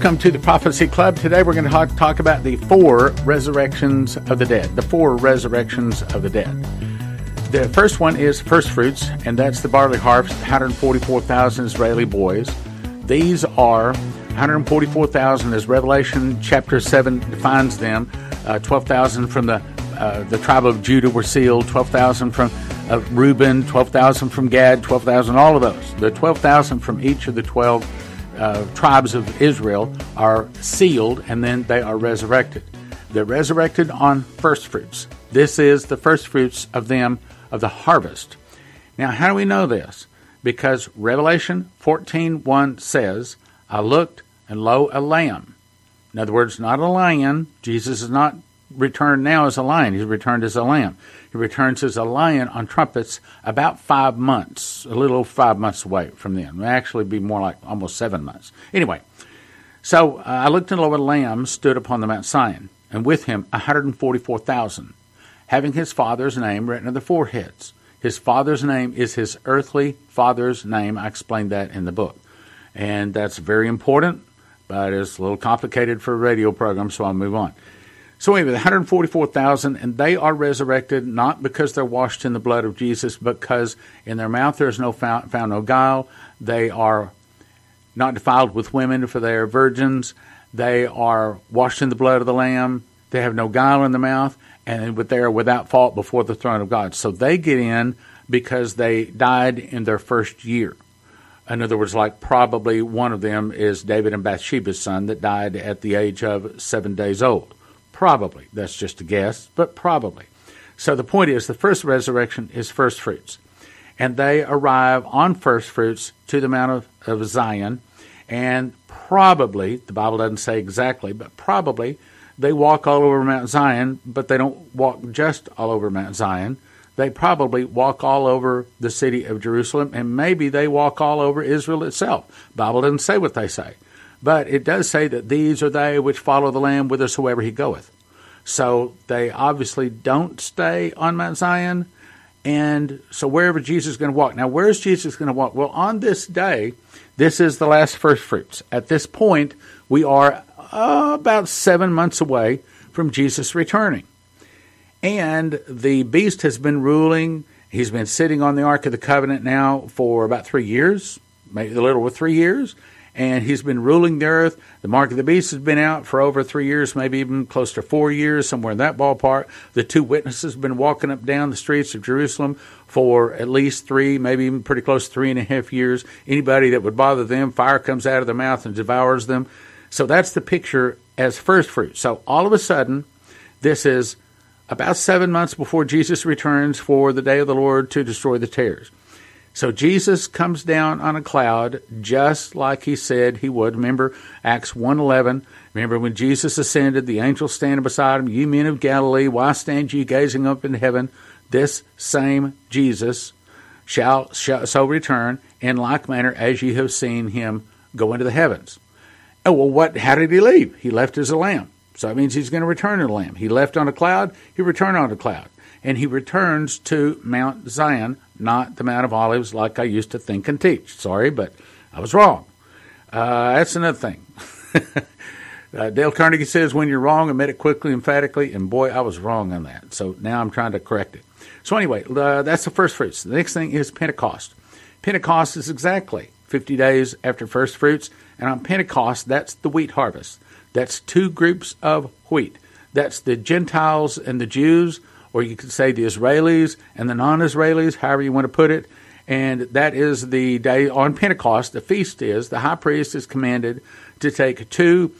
Welcome to the Prophecy Club. Today we're going to talk about the four resurrections of the dead. The four resurrections of the dead. The first one is first fruits, and that's the barley harvest, 144,000 Israeli boys. These are 144,000 as Revelation chapter 7 defines them. 12,000 from the tribe of Judah were sealed, 12,000 from Reuben, 12,000 from Gad, 12,000, all of those. The 12,000 from each of the 12 tribes of Israel are sealed, and then they are resurrected. They're resurrected on first fruits. This is the first fruits of them, of the harvest. Now, how do we know this? Because Revelation 14:1 says, I looked, and lo, a lamb. In other words, not a lion. Jesus is not returned now as a lion. He's returned as a lamb. He returns as a lion on trumpets about 5 months, a little over 5 months away from then. It'll actually be more like almost 7 months. Anyway, so I looked and lo, a lamb stood upon the Mount Zion, and with him 144,000, having his father's name written on their foreheads. His father's name is his earthly father's name. I explained that in the book. And that's very important, but it's a little complicated for a radio program, so I'll move on. So anyway, 144,000, and they are resurrected not because they're washed in the blood of Jesus, because in their mouth there is no found no guile. They are not defiled with women, for they are virgins. They are washed in the blood of the Lamb. They have no guile in the mouth, and they are without fault before the throne of God. So they get in because they died in their first year. In other words, like probably one of them is David and Bathsheba's son that died at the age of 7 days old. Probably. That's just a guess, but probably. So the point is, the first resurrection is first fruits. And they arrive on first fruits to the Mount of Zion. And probably, the Bible doesn't say exactly, but probably they walk all over Mount Zion, but they don't walk just all over Mount Zion. They probably walk all over the city of Jerusalem, and maybe they walk all over Israel itself. The Bible doesn't say what they say. But it does say that these are they which follow the Lamb whithersoever he goeth. So they obviously don't stay on Mount Zion. And so wherever Jesus is going to walk. Now, where is Jesus going to walk? Well, on this day, this is the last first fruits. At this point, we are about 7 months away from Jesus returning. And the beast has been ruling. He's been sitting on the Ark of the Covenant now for about 3 years, maybe a little over 3 years. And he's been ruling the earth. The mark of the beast has been out for over 3 years, maybe even close to 4 years, somewhere in that ballpark. The two witnesses have been walking up down the streets of Jerusalem for at least 3, maybe even pretty close to 3.5 years. Anybody that would bother them, fire comes out of their mouth and devours them. So that's the picture as first fruit. So all of a sudden, this is about 7 months before Jesus returns for the day of the Lord to destroy the tares. So Jesus comes down on a cloud just like he said he would. Remember Acts 1:11. Remember when Jesus ascended, the angels standing beside him. You men of Galilee, why stand ye gazing up into heaven? This same Jesus shall so return in like manner as ye have seen him go into the heavens. Oh, well, how did he leave? He left as a lamb. So that means he's going to return as a lamb. He left on a cloud. He returned on a cloud. And he returns to Mount Zion, not the Mount of Olives, like I used to think and teach. Sorry, but I was wrong. That's another thing. Dale Carnegie says, when you're wrong, admit it quickly, emphatically, and boy, I was wrong on that. So now I'm trying to correct it. So anyway, that's the first fruits. The next thing is Pentecost. Pentecost is exactly 50 days after first fruits, and on Pentecost, that's the wheat harvest. That's two groups of wheat. That's the Gentiles and the Jews, or you could say the Israelis and the non-Israelis, however you want to put it. And that is the day on Pentecost, the feast is, the high priest is commanded to take 2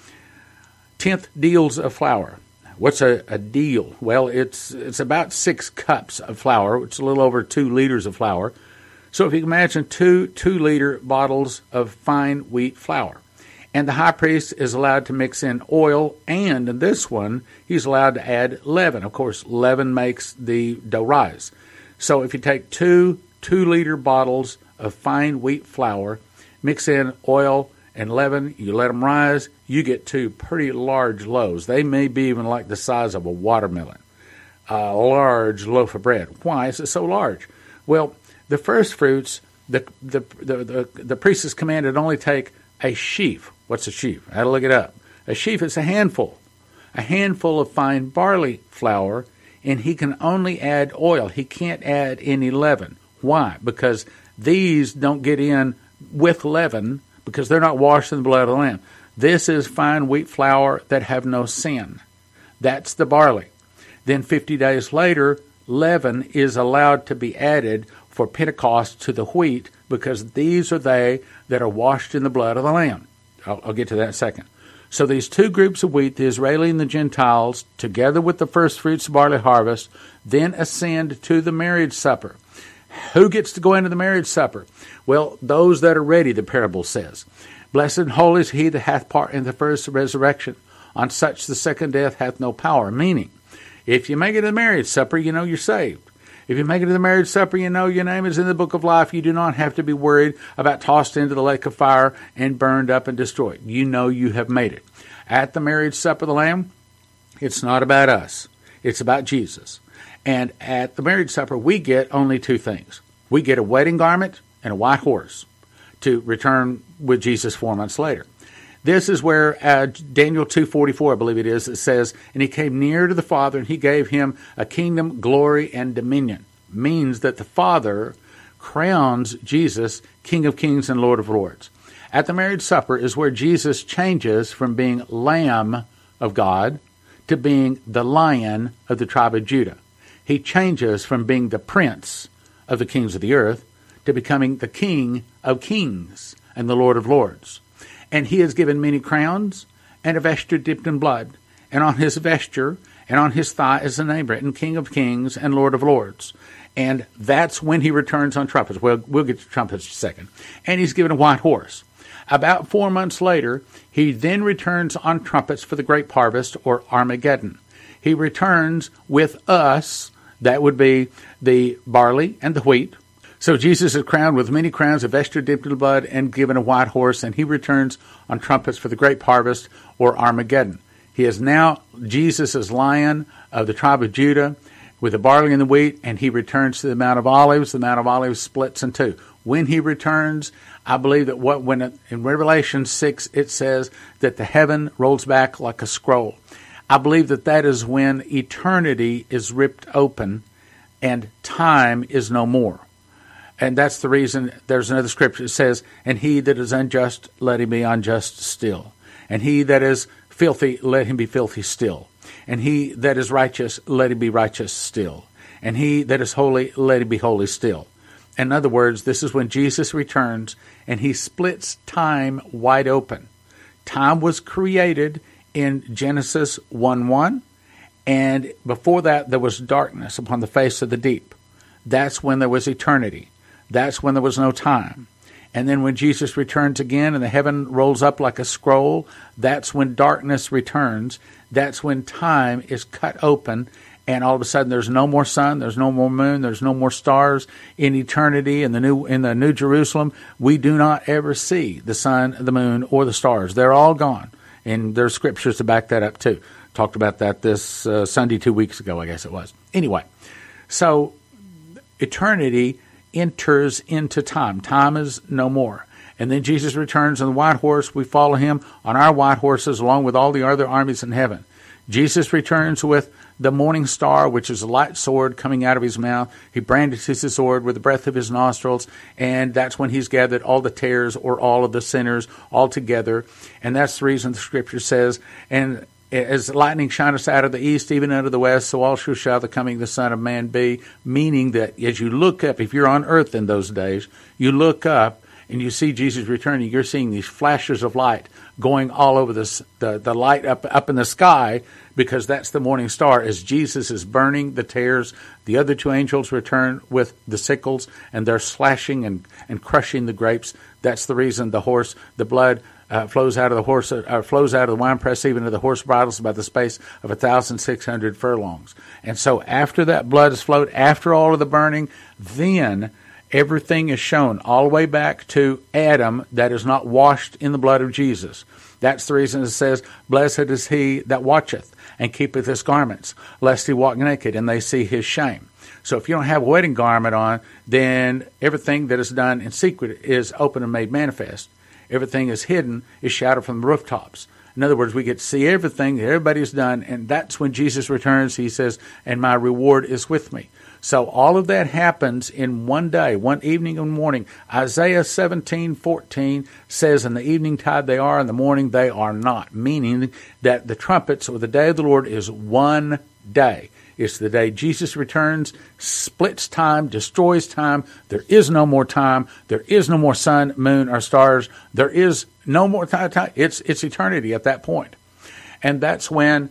tenth deals of flour. What's a deal? Well, it's about 6 cups of flour, which is a little over 2 liters of flour. So if you can imagine two 2-liter bottles of fine wheat flour. And the high priest is allowed to mix in oil, and in this one, he's allowed to add leaven. Of course, leaven makes the dough rise. So if you take two 2-liter bottles of fine wheat flour, mix in oil and leaven, you let them rise, you get 2 pretty large loaves. They may be even like the size of a watermelon, a large loaf of bread. Why is it so large? Well, the first fruits, the priest is commanded only take a sheaf, What's a sheaf? I had to look it up. A sheaf is a handful of fine barley flour, and he can only add oil. He can't add any leaven. Why? Because these don't get in with leaven because they're not washed in the blood of the Lamb. This is fine wheat flour that have no sin. That's the barley. Then 50 days later, leaven is allowed to be added for Pentecost to the wheat because these are they that are washed in the blood of the Lamb. I'll get to that in a second. So these two groups of wheat, the Israeli and the Gentiles, together with the first fruits of barley harvest, then ascend to the marriage supper. Who gets to go into the marriage supper? Well, those that are ready, the parable says. Blessed and holy is he that hath part in the first resurrection. On such the second death hath no power. Meaning, if you make it to the marriage supper, you know you're saved. If you make it to the marriage supper, you know your name is in the book of life. You do not have to be worried about tossed into the lake of fire and burned up and destroyed. You know you have made it. At the marriage supper of the Lamb, it's not about us. It's about Jesus. And at the marriage supper, we get only two things. We get a wedding garment and a white horse to return with Jesus 4 months later. This is where Daniel 2:44, I believe it is, it says, and he came near to the Father, and he gave him a kingdom, glory, and dominion. Means that the Father crowns Jesus King of Kings and Lord of Lords. At the marriage supper is where Jesus changes from being Lamb of God to being the Lion of the tribe of Judah. He changes from being the Prince of the kings of the earth to becoming the King of Kings and the Lord of Lords. And he has given many crowns, and a vesture dipped in blood. And on his vesture and on his thigh is the name written, King of Kings and Lord of Lords. And that's when he returns on trumpets. Well, we'll get to trumpets in a second. And he's given a white horse. About 4 months later, he then returns on trumpets for the grape harvest, or Armageddon. He returns with us. That would be the barley and the wheat. So Jesus is crowned with many crowns, a vesture dipped in blood, and given a white horse, and he returns on trumpets for the grape harvest, or Armageddon. He is now Jesus as Lion of the tribe of Judah with the barley and the wheat, and he returns to the Mount of Olives. The Mount of Olives splits in two. When he returns, I believe that in Revelation 6, it says that the heaven rolls back like a scroll. I believe that that is when eternity is ripped open and time is no more. And that's the reason there's another scripture that says, and he that is unjust, let him be unjust still. And he that is filthy, let him be filthy still. And he that is righteous, let him be righteous still. And he that is holy, let him be holy still. In other words, this is when Jesus returns and he splits time wide open. Time was created in Genesis 1:1. And before that, there was darkness upon the face of the deep. That's when there was eternity. That's when there was no time. And then when Jesus returns again and the heaven rolls up like a scroll, that's when darkness returns. That's when time is cut open, and all of a sudden there's no more sun, there's no more moon, there's no more stars. In eternity, in the New Jerusalem, we do not ever see the sun, the moon, or the stars. They're all gone. And there's scriptures to back that up too. Talked about that this Sunday 2 weeks ago, I guess it was. Anyway, so eternity enters into time. Time is no more. And then Jesus returns on the white horse. We follow him on our white horses along with all the other armies in heaven. Jesus returns with the morning star, which is a light sword coming out of his mouth. He brandishes his sword with the breath of his nostrils, and that's when he's gathered all the tares, or all of the sinners, all together. And that's the reason the scripture says, and as lightning shineth out of the east, even out of the west, so also shall the coming of the Son of Man be. Meaning that as you look up, if you're on earth in those days, you look up and you see Jesus returning, you're seeing these flashes of light going all over the light up in the sky, because that's the morning star as Jesus is burning the tares. The other two angels return with the sickles, and they're slashing and crushing the grapes. That's the reason the blood flows out of the horse, flows out of the winepress, even to the horse bridles, about the space of 1,600 furlongs. And so, after that blood is flowed, after all of the burning, then everything is shown all the way back to Adam that is not washed in the blood of Jesus. That's the reason it says, "Blessed is he that watcheth and keepeth his garments, lest he walk naked and they see his shame." So if you don't have a wedding garment on, then everything that is done in secret is open and made manifest. Everything is hidden is shouted from the rooftops. In other words, we get to see everything that everybody's done, and that's when Jesus returns. He says, and my reward is with me. So all of that happens in one day, one evening and morning. Isaiah 17:14 says, in the evening tide they are, in the morning they are not, meaning that the trumpets or the day of the Lord is one day. It's the day Jesus returns, splits time, destroys time. There is no more time. There is no more sun, moon, or stars. There is no more time. It's eternity at that point. And that's when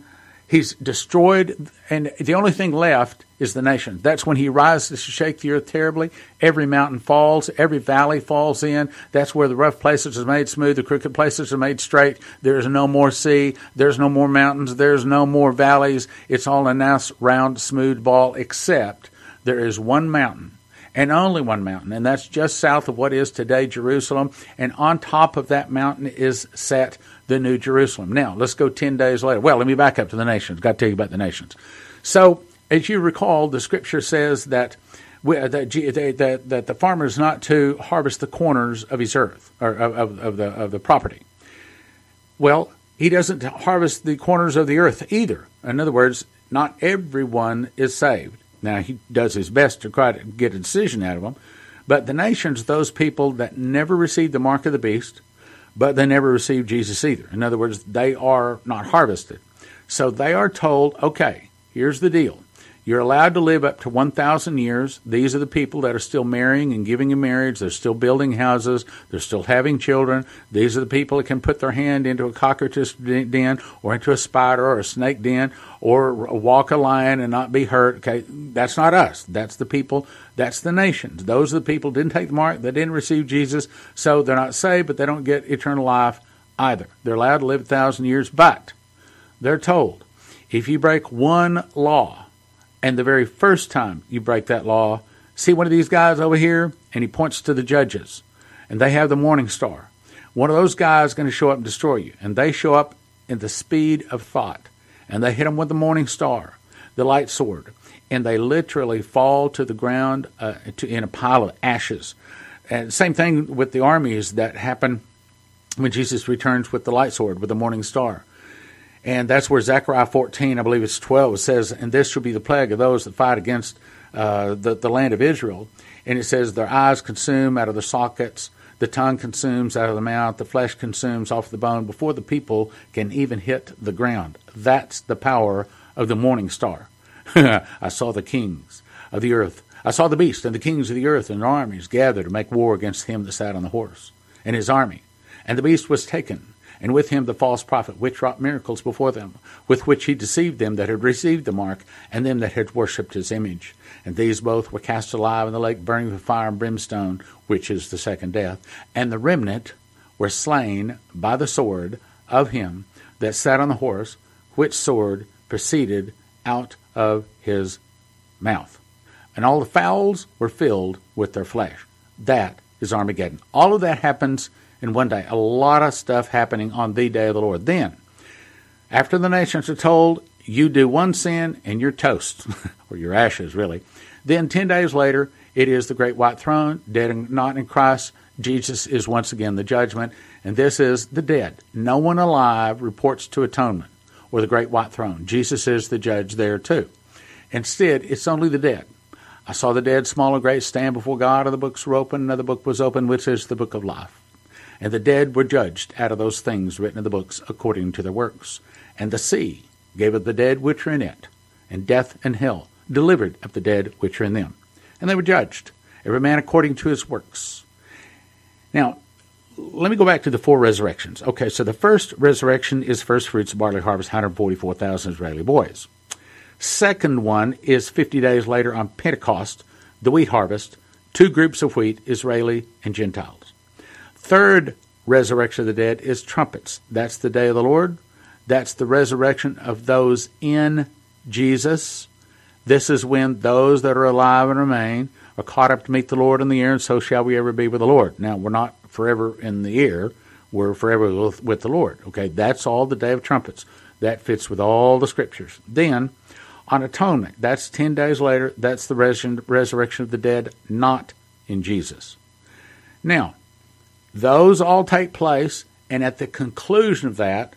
he's destroyed, and the only thing left is the nation. That's when he rises to shake the earth terribly. Every mountain falls. Every valley falls in. That's where the rough places are made smooth. The crooked places are made straight. There's no more sea. There's no more mountains. There's no more valleys. It's all a nice, round, smooth ball, except there is one mountain. And only one mountain, and that's just south of what is today Jerusalem. And on top of that mountain is set the New Jerusalem. Now, let's go 10 days later. Well, let me back up to the nations. Got to tell you about the nations. So, as you recall, the Scripture says that the farmer is not to harvest the corners of his earth, or of the property. Well, he doesn't harvest the corners of the earth either. In other words, not everyone is saved. Now, he does his best to try to get a decision out of them. But the nations, those people that never received the mark of the beast, but they never received Jesus either. In other words, they are not harvested. So they are told, okay, here's the deal. You're allowed to live up to 1,000 years. These are the people that are still marrying and giving in marriage. They're still building houses. They're still having children. These are the people that can put their hand into a cockroach's den or into a spider or a snake den or walk a lion and not be hurt. Okay, that's not us. That's the people. That's the nations. Those are the people that didn't take the mark. They didn't receive Jesus. So they're not saved, but they don't get eternal life either. They're allowed to live 1,000 years, but they're told, if you break one law, and the very first time you break that law, see one of these guys over here, and he points to the judges, and they have the morning star. One of those guys is going to show up and destroy you, and they show up in the speed of thought, and they hit them with the morning star, the light sword, and they literally fall to the ground in a pile of ashes. And same thing with the armies that happen when Jesus returns with the light sword, with the morning star. And that's where Zechariah 14, I believe it's 12, it says, and this shall be the plague of those that fight against the land of Israel. And it says, their eyes consume out of the sockets, the tongue consumes out of the mouth, the flesh consumes off the bone before the people can even hit the ground. That's the power of the morning star. I saw the kings of the earth. I saw the beast and the kings of the earth and their armies gather to make war against him that sat on the horse and his army. And the beast was taken, and with him the false prophet, which wrought miracles before them, with which he deceived them that had received the mark, and them that had worshipped his image. And these both were cast alive in the lake, burning with fire and brimstone, which is the second death. And the remnant were slain by the sword of him that sat on the horse, which sword proceeded out of his mouth. And all the fowls were filled with their flesh. That is Armageddon. All of that happens in one day. A lot of stuff happening on the day of the Lord. Then, after the nations are told, you do one sin and you're toast, or you're ashes, really. Then 10 days later, it is the great white throne, dead and not in Christ. Jesus is once again the judgment, and this is the dead. No one alive reports to atonement, or the great white throne. Jesus is the judge there too. Instead, it's only the dead. I saw the dead, small and great, stand before God, and the books were open, another book was opened, which is the book of life. And the dead were judged out of those things written in the books according to their works. And the sea gave up the dead which were in it, and death and hell delivered up the dead which were in them. And they were judged, every man according to his works. Now, let me go back to the four resurrections. Okay, so the first resurrection is first fruits of barley harvest, 144,000 Israeli boys. Second one is 50 days later on Pentecost, the wheat harvest, two groups of wheat, Israeli and Gentiles. Third resurrection of the dead is trumpets. That's the day of the Lord. That's the resurrection of those in Jesus. This is when those that are alive and remain are caught up to meet the Lord in the air, and so shall we ever be with the Lord. Now, we're not forever in the air. We're forever with the Lord. Okay, that's all the day of trumpets. That fits with all the scriptures. Then, on atonement, that's 10 days later. That's the resurrection of the dead, not in Jesus. Now, Those all take place, and at the conclusion of that,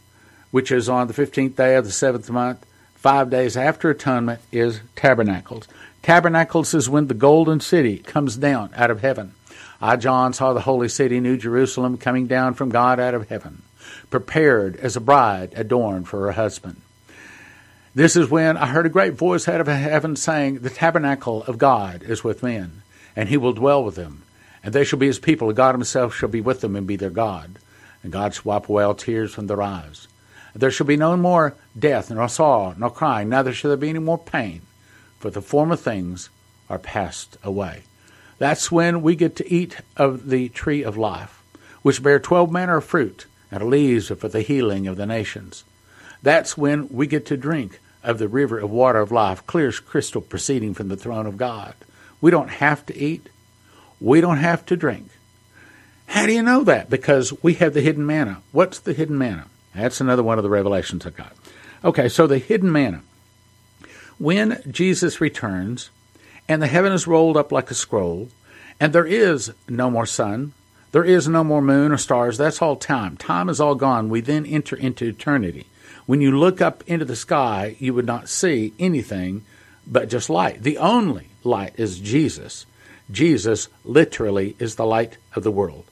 which is on the 15th day of the 7th month, 5 days after atonement, is tabernacles. Tabernacles is when the golden city comes down out of heaven. I, John, saw the holy city, New Jerusalem, coming down from God out of heaven, prepared as a bride adorned for her husband. This is when I heard a great voice out of heaven saying, the tabernacle of God is with men, and he will dwell with them, and they shall be his people, and God himself shall be with them and be their God. And God shall wipe away all tears from their eyes. There shall be no more death, nor sorrow, nor crying, neither shall there be any more pain, for the former things are passed away. That's when we get to eat of the tree of life, which bear 12 manner of fruit, and leaves are for the healing of the nations. That's when we get to drink of the river of water of life, clear as crystal, proceeding from the throne of God. We don't have to eat. We don't have to drink. How do you know that? Because we have the hidden manna. What's the hidden manna? That's another one of the revelations of God. Okay, so the hidden manna. When Jesus returns, and the heaven is rolled up like a scroll, and there is no more sun, there is no more moon or stars, that's all time. Time is all gone. We then enter into eternity. When you look up into the sky, you would not see anything but just light. The only light is Jesus. Jesus literally is the light of the world.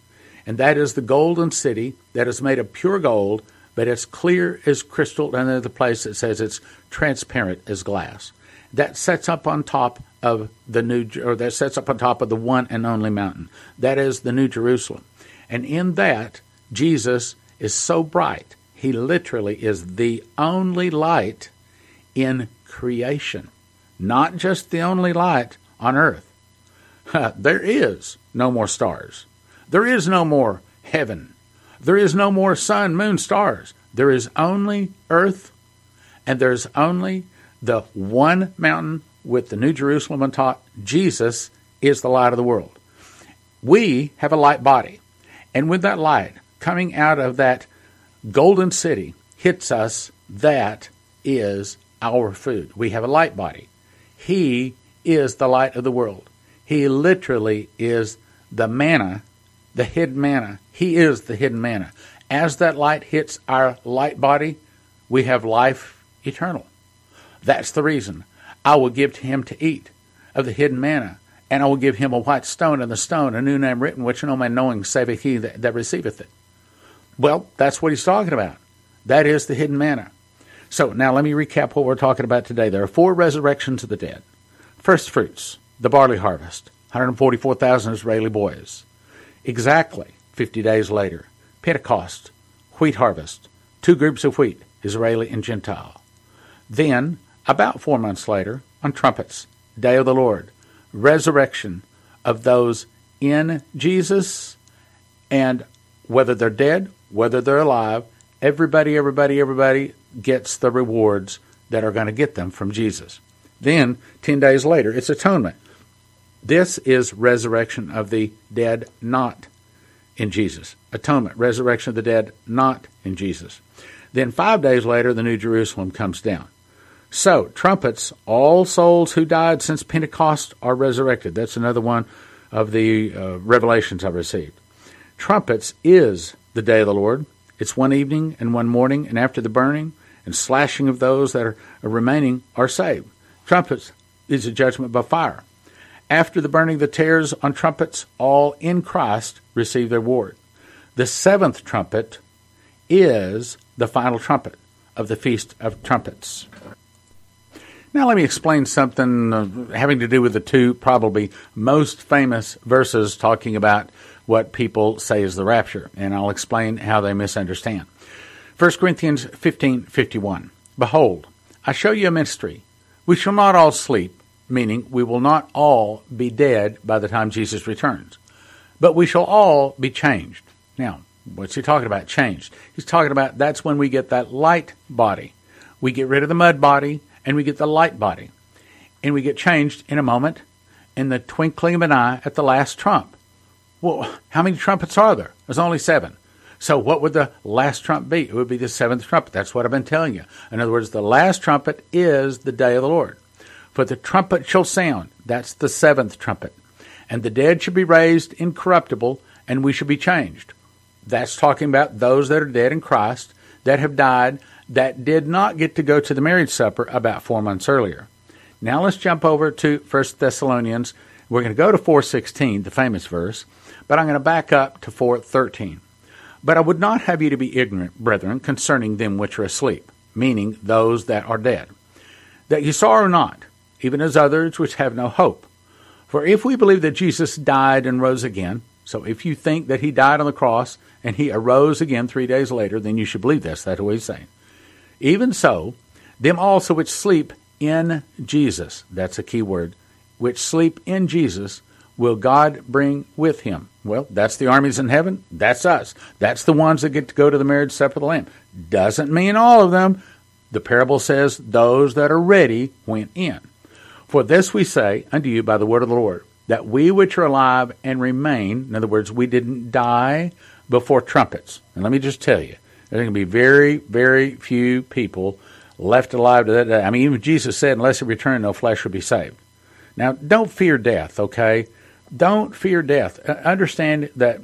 And that is the golden city that is made of pure gold, but it's clear as crystal, and there's the place that says it's transparent as glass. That sets up on top of the one and only mountain. That is the New Jerusalem. And in that, Jesus is so bright. He literally is the only light in creation. Not just the only light on earth. There is no more stars. There is no more heaven. There is no more sun, moon, stars. There is only earth, and there is only the one mountain with the New Jerusalem on top. Jesus is the light of the world. We have a light body, and with that light coming out of that golden city hits us, that is our food. We have a light body. He is the light of the world. He literally is the manna, the hidden manna. He is the hidden manna. As that light hits our light body, we have life eternal. That's the reason. I will give to him to eat of the hidden manna, and I will give him a white stone, and the stone a new name written, which no man knowing saveth he that receiveth it. Well, that's what he's talking about. That is the hidden manna. So now let me recap what we're talking about today. There are four resurrections of the dead. First fruits, the barley harvest, 144,000 Israeli boys. Exactly 50 days later, Pentecost, wheat harvest, two groups of wheat, Israeli and Gentile. Then, about 4 months later, on trumpets, Day of the Lord, resurrection of those in Jesus, and whether they're dead, whether they're alive, everybody gets the rewards that are going to get them from Jesus. Then, 10 days later, it's atonement. This is resurrection of the dead, not in Jesus. Atonement, resurrection of the dead, not in Jesus. Then 5 days later, the New Jerusalem comes down. So, trumpets, all souls who died since Pentecost are resurrected. That's another one of the revelations I received. Trumpets is the day of the Lord. It's one evening and one morning, and after the burning and slashing of those that are remaining are saved. Trumpets is a judgment by fire. After the burning of the tares on trumpets, all in Christ receive their reward. The seventh trumpet is the final trumpet of the Feast of Trumpets. Now let me explain something having to do with the two probably most famous verses talking about what people say is the rapture, and I'll explain how they misunderstand. 1 Corinthians 15:51. Behold, I show you a mystery. We shall not all sleep, meaning we will not all be dead by the time Jesus returns, but we shall all be changed. Now, what's he talking about, changed? He's talking about that's when we get that light body. We get rid of the mud body, and we get the light body. And we get changed in a moment, in the twinkling of an eye at the last trump. Well, how many trumpets are there? There's only 7. So what would the last trump be? It would be the 7th trumpet. That's what I've been telling you. In other words, the last trumpet is the day of the Lord. For the trumpet shall sound, that's the 7th trumpet, and the dead shall be raised incorruptible, and we shall be changed. That's talking about those that are dead in Christ, that have died, that did not get to go to the marriage supper about 4 months earlier. Now let's jump over to First Thessalonians. We're going to go to 4:16, the famous verse, but I'm going to back up to 4:13. But I would not have you to be ignorant, brethren, concerning them which are asleep, meaning those that are dead, that you sorrow not, even as others which have no hope. For if we believe that Jesus died and rose again, so if you think that he died on the cross and he arose again 3 days later, then you should believe this. That's what he's saying. Even so, them also which sleep in Jesus, that's a key word, which sleep in Jesus, will God bring with him. Well, that's the armies in heaven. That's us. That's the ones that get to go to the marriage supper of the Lamb. Doesn't mean all of them. The parable says those that are ready went in. For this we say unto you by the word of the Lord, that we which are alive and remain, in other words, we didn't die before trumpets. And let me just tell you, there are going to be very, very few people left alive to that day. I mean, even Jesus said, unless he return, no flesh will be saved. Now, don't fear death, okay? Don't fear death. Understand that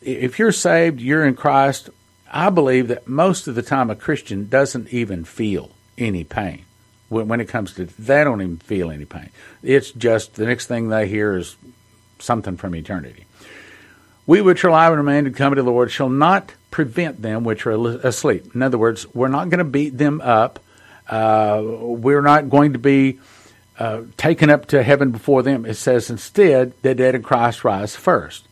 if you're saved, you're in Christ. I believe that most of the time a Christian doesn't even feel any pain. When it comes to, they don't even feel any pain. It's just the next thing they hear is something from eternity. We which are alive and remain to come to the Lord shall not prevent them which are asleep. In other words, we're not going to beat them up. We're not going to be taken up to heaven before them. It says, instead, the dead in Christ rise first.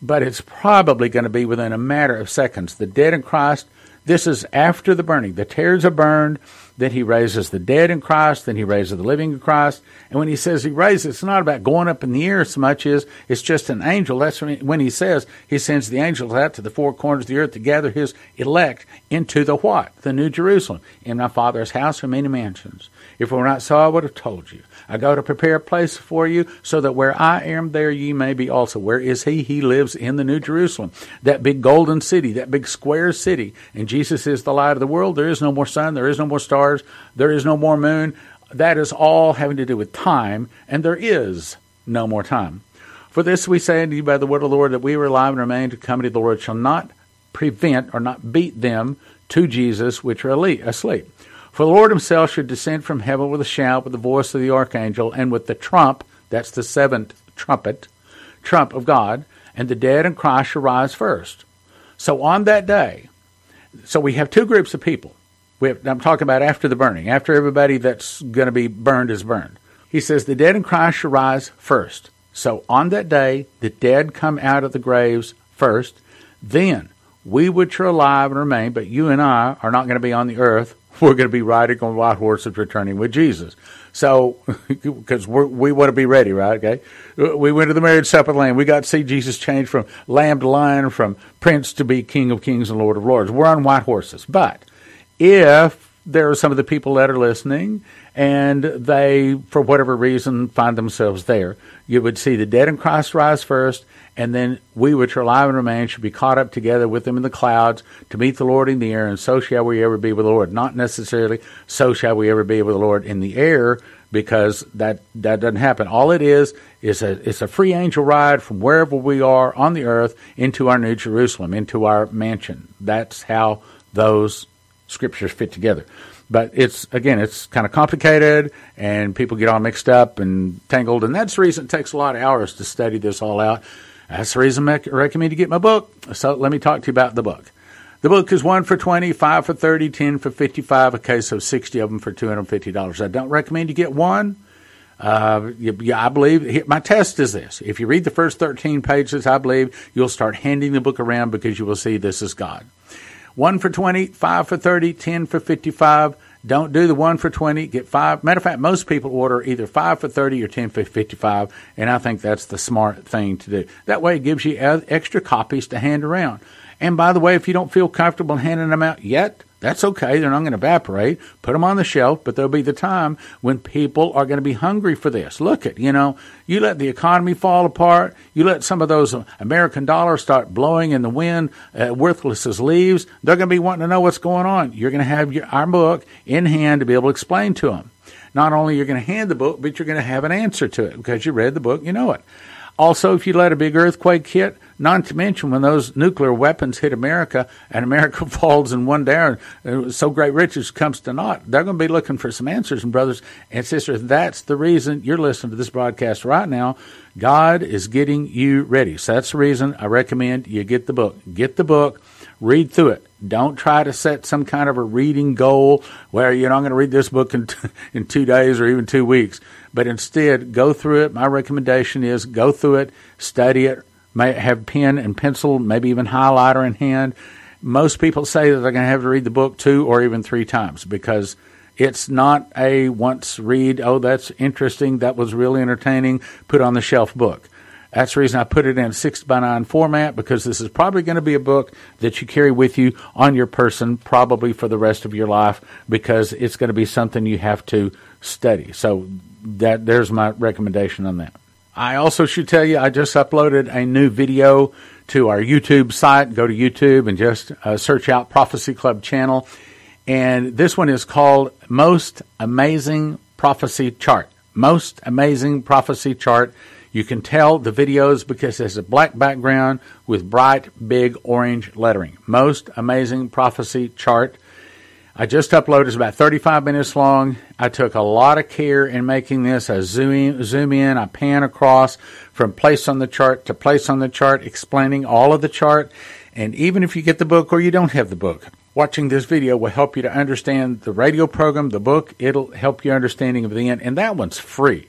But it's probably going to be within a matter of seconds. The dead in Christ, this is after the burning. The tares are burned, then he raises the dead in Christ, then he raises the living in Christ. And when he says he raises, it's not about going up in the air as much as it's just an angel. That's when he says he sends the angels out to the four corners of the earth to gather his elect into the what? The New Jerusalem. In my Father's house are many mansions. If it were not so, I would have told you. I go to prepare a place for you, so that where I am, there ye may be also. Where is he? He lives in the New Jerusalem, that big golden city, that big square city. And Jesus is the light of the world. There is no more sun. There is no more stars. There is no more moon. That is all having to do with time, and there is no more time. For this we say unto you by the word of the Lord, that we were alive and remain to come to the Lord shall not prevent or not beat them to Jesus which are asleep. For the Lord himself should descend from heaven with a shout, with the voice of the archangel, and with the trump, that's the seventh trump of God, and the dead in Christ shall rise first. So on that day, so we have two groups of people. I'm talking about after the burning, after everybody that's going to be burned is burned. He says, the dead in Christ shall rise first. So on that day, the dead come out of the graves first. Then we which are alive and remain, but you and I are not going to be on the earth. We're going to be riding on white horses returning with Jesus. So, because we want to be ready, right? Okay. We went to the marriage supper of the Lamb. We got to see Jesus change from lamb to lion, from prince to be King of Kings and Lord of Lords. We're on white horses. But if there are some of the people that are listening and they, for whatever reason, find themselves there, you would see the dead in Christ rise first, and then we which are alive and remain should be caught up together with them in the clouds to meet the Lord in the air, and so shall we ever be with the Lord. Not necessarily so shall we ever be with the Lord in the air, because that doesn't happen. All it is a free angel ride from wherever we are on the earth into our New Jerusalem, into our mansion. That's how those scriptures fit together. But it's kind of complicated, and people get all mixed up and tangled, and that's the reason it takes a lot of hours to study this all out. That's the reason I recommend you get my book. So let me talk to you about the book. The book is 1 for $20, 5 for $30, 10 for $55, a case of 60 of them for $250. I don't recommend you get one. I believe my test is this. If you read the first 13 pages, I believe you'll start handing the book around, because you will see this is God. 1 for 20, 5 for 30, 10 for 55. Don't do the 1 for 20, get 5. Matter of fact, most people order either 5 for 30 or 10 for 55, and I think that's the smart thing to do. That way it gives you extra copies to hand around. And by the way, if you don't feel comfortable handing them out yet, that's okay. They're not going to evaporate. Put them on the shelf, but there'll be the time when people are going to be hungry for this. Look at, you let the economy fall apart. You let some of those American dollars start blowing in the wind, worthless as leaves. They're going to be wanting to know what's going on. You're going to have our book in hand to be able to explain to them. Not only are you going to hand the book, but you're going to have an answer to it because you read the book, you know it. Also, if you let a big earthquake hit, not to mention when those nuclear weapons hit America and America falls in one day, so great riches comes to naught, they're going to be looking for some answers. And brothers and sisters, that's the reason you're listening to this broadcast right now. God is getting you ready. So that's the reason I recommend you get the book. Get the book. Read through it. Don't try to set some kind of a reading goal where, you know, I'm going to read this book in 2 days or even 2 weeks. But instead, go through it. My recommendation is go through it, study it, may have pen and pencil, maybe even highlighter in hand. Most people say that they're going to have to read the book 2 or even 3 times because it's not a once read, oh, that's interesting, that was really entertaining, put on the shelf book. That's the reason I put it in 6x9 format, because this is probably going to be a book that you carry with you on your person probably for the rest of your life, because it's going to be something you have to study. So that there's my recommendation on that. I also should tell you I just uploaded a new video to our YouTube site. Go to YouTube and just search out Prophecy Club channel. And this one is called Most Amazing Prophecy Chart. Most Amazing Prophecy Chart. You can tell the videos because there's a black background with bright, big orange lettering. Most Amazing Prophecy Chart. I just uploaded. It's about 35 minutes long. I took a lot of care in making this. I zoom in. I pan across from place on the chart to place on the chart, explaining all of the chart. And even if you get the book or you don't have the book, watching this video will help you to understand the radio program, the book. It'll help your understanding of the end. And that one's free.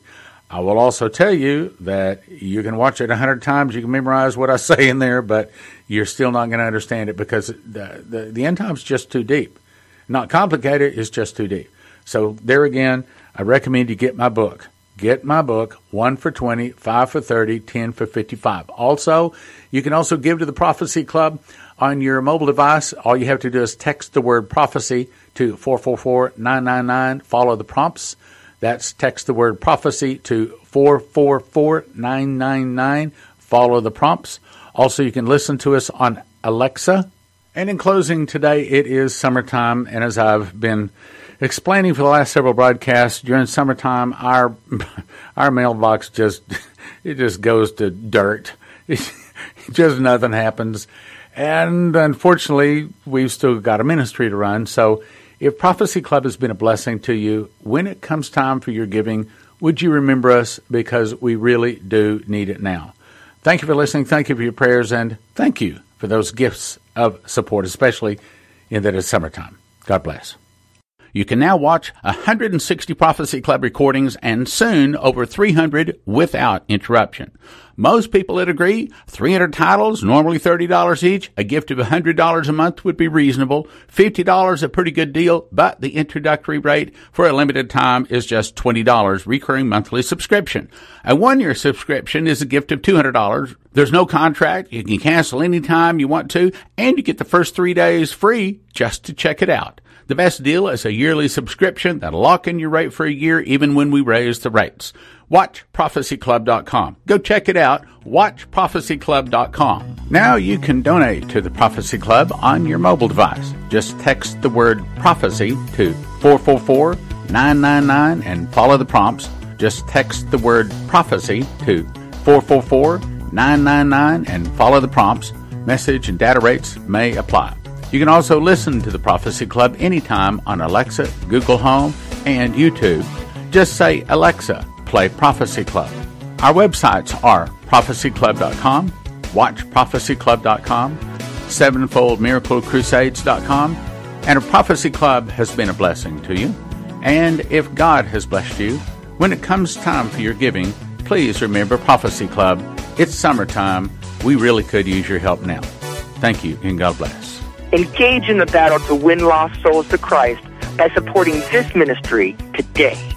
I will also tell you that you can watch it 100 times. You can memorize what I say in there, but you're still not going to understand it because the end time's just too deep. Not complicated, it's just too deep. So there again, I recommend you get my book. Get my book, 1 for 20, 5 for 30, 10 for 55. Also, you can also give to the Prophecy Club on your mobile device. All you have to do is text the word prophecy to 444-999, follow the prompts. That's text the word prophecy to 444-999. Follow the prompts. Also, you can listen to us on Alexa. And in closing today, it is summertime. And as I've been explaining for the last several broadcasts, during summertime, our mailbox just goes to dirt. Just nothing happens. And unfortunately, we've still got a ministry to run. So if Prophecy Club has been a blessing to you, when it comes time for your giving, would you remember us, because we really do need it now. Thank you for listening. Thank you for your prayers. And thank you for those gifts of support, especially in that it's summertime. God bless. You can now watch 160 Prophecy Club recordings and soon over 300 without interruption. Most people would agree 300 titles, normally $30 each. A gift of $100 a month would be reasonable. $50, a pretty good deal, but the introductory rate for a limited time is just $20 recurring monthly subscription. A 1-year subscription is a gift of $200. There's no contract. You can cancel anytime you want to, and you get the first 3 days free just to check it out. The best deal is a yearly subscription that'll lock in your rate for a year, even when we raise the rates. WatchProphecyClub.com. Go check it out. WatchProphecyClub.com. Now you can donate to the Prophecy Club on your mobile device. Just text the word prophecy to 444-999 and follow the prompts. Just text the word prophecy to 444-999 and follow the prompts. Message and data rates may apply. You can also listen to the Prophecy Club anytime on Alexa, Google Home, and YouTube. Just say, Alexa, play Prophecy Club. Our websites are prophecyclub.com, watchprophecyclub.com, sevenfoldmiraclecrusades.com, and a Prophecy Club has been a blessing to you. And if God has blessed you, when it comes time for your giving, please remember Prophecy Club. It's summertime. We really could use your help now. Thank you, and God bless. Engage in the battle to win lost souls to Christ by supporting this ministry today.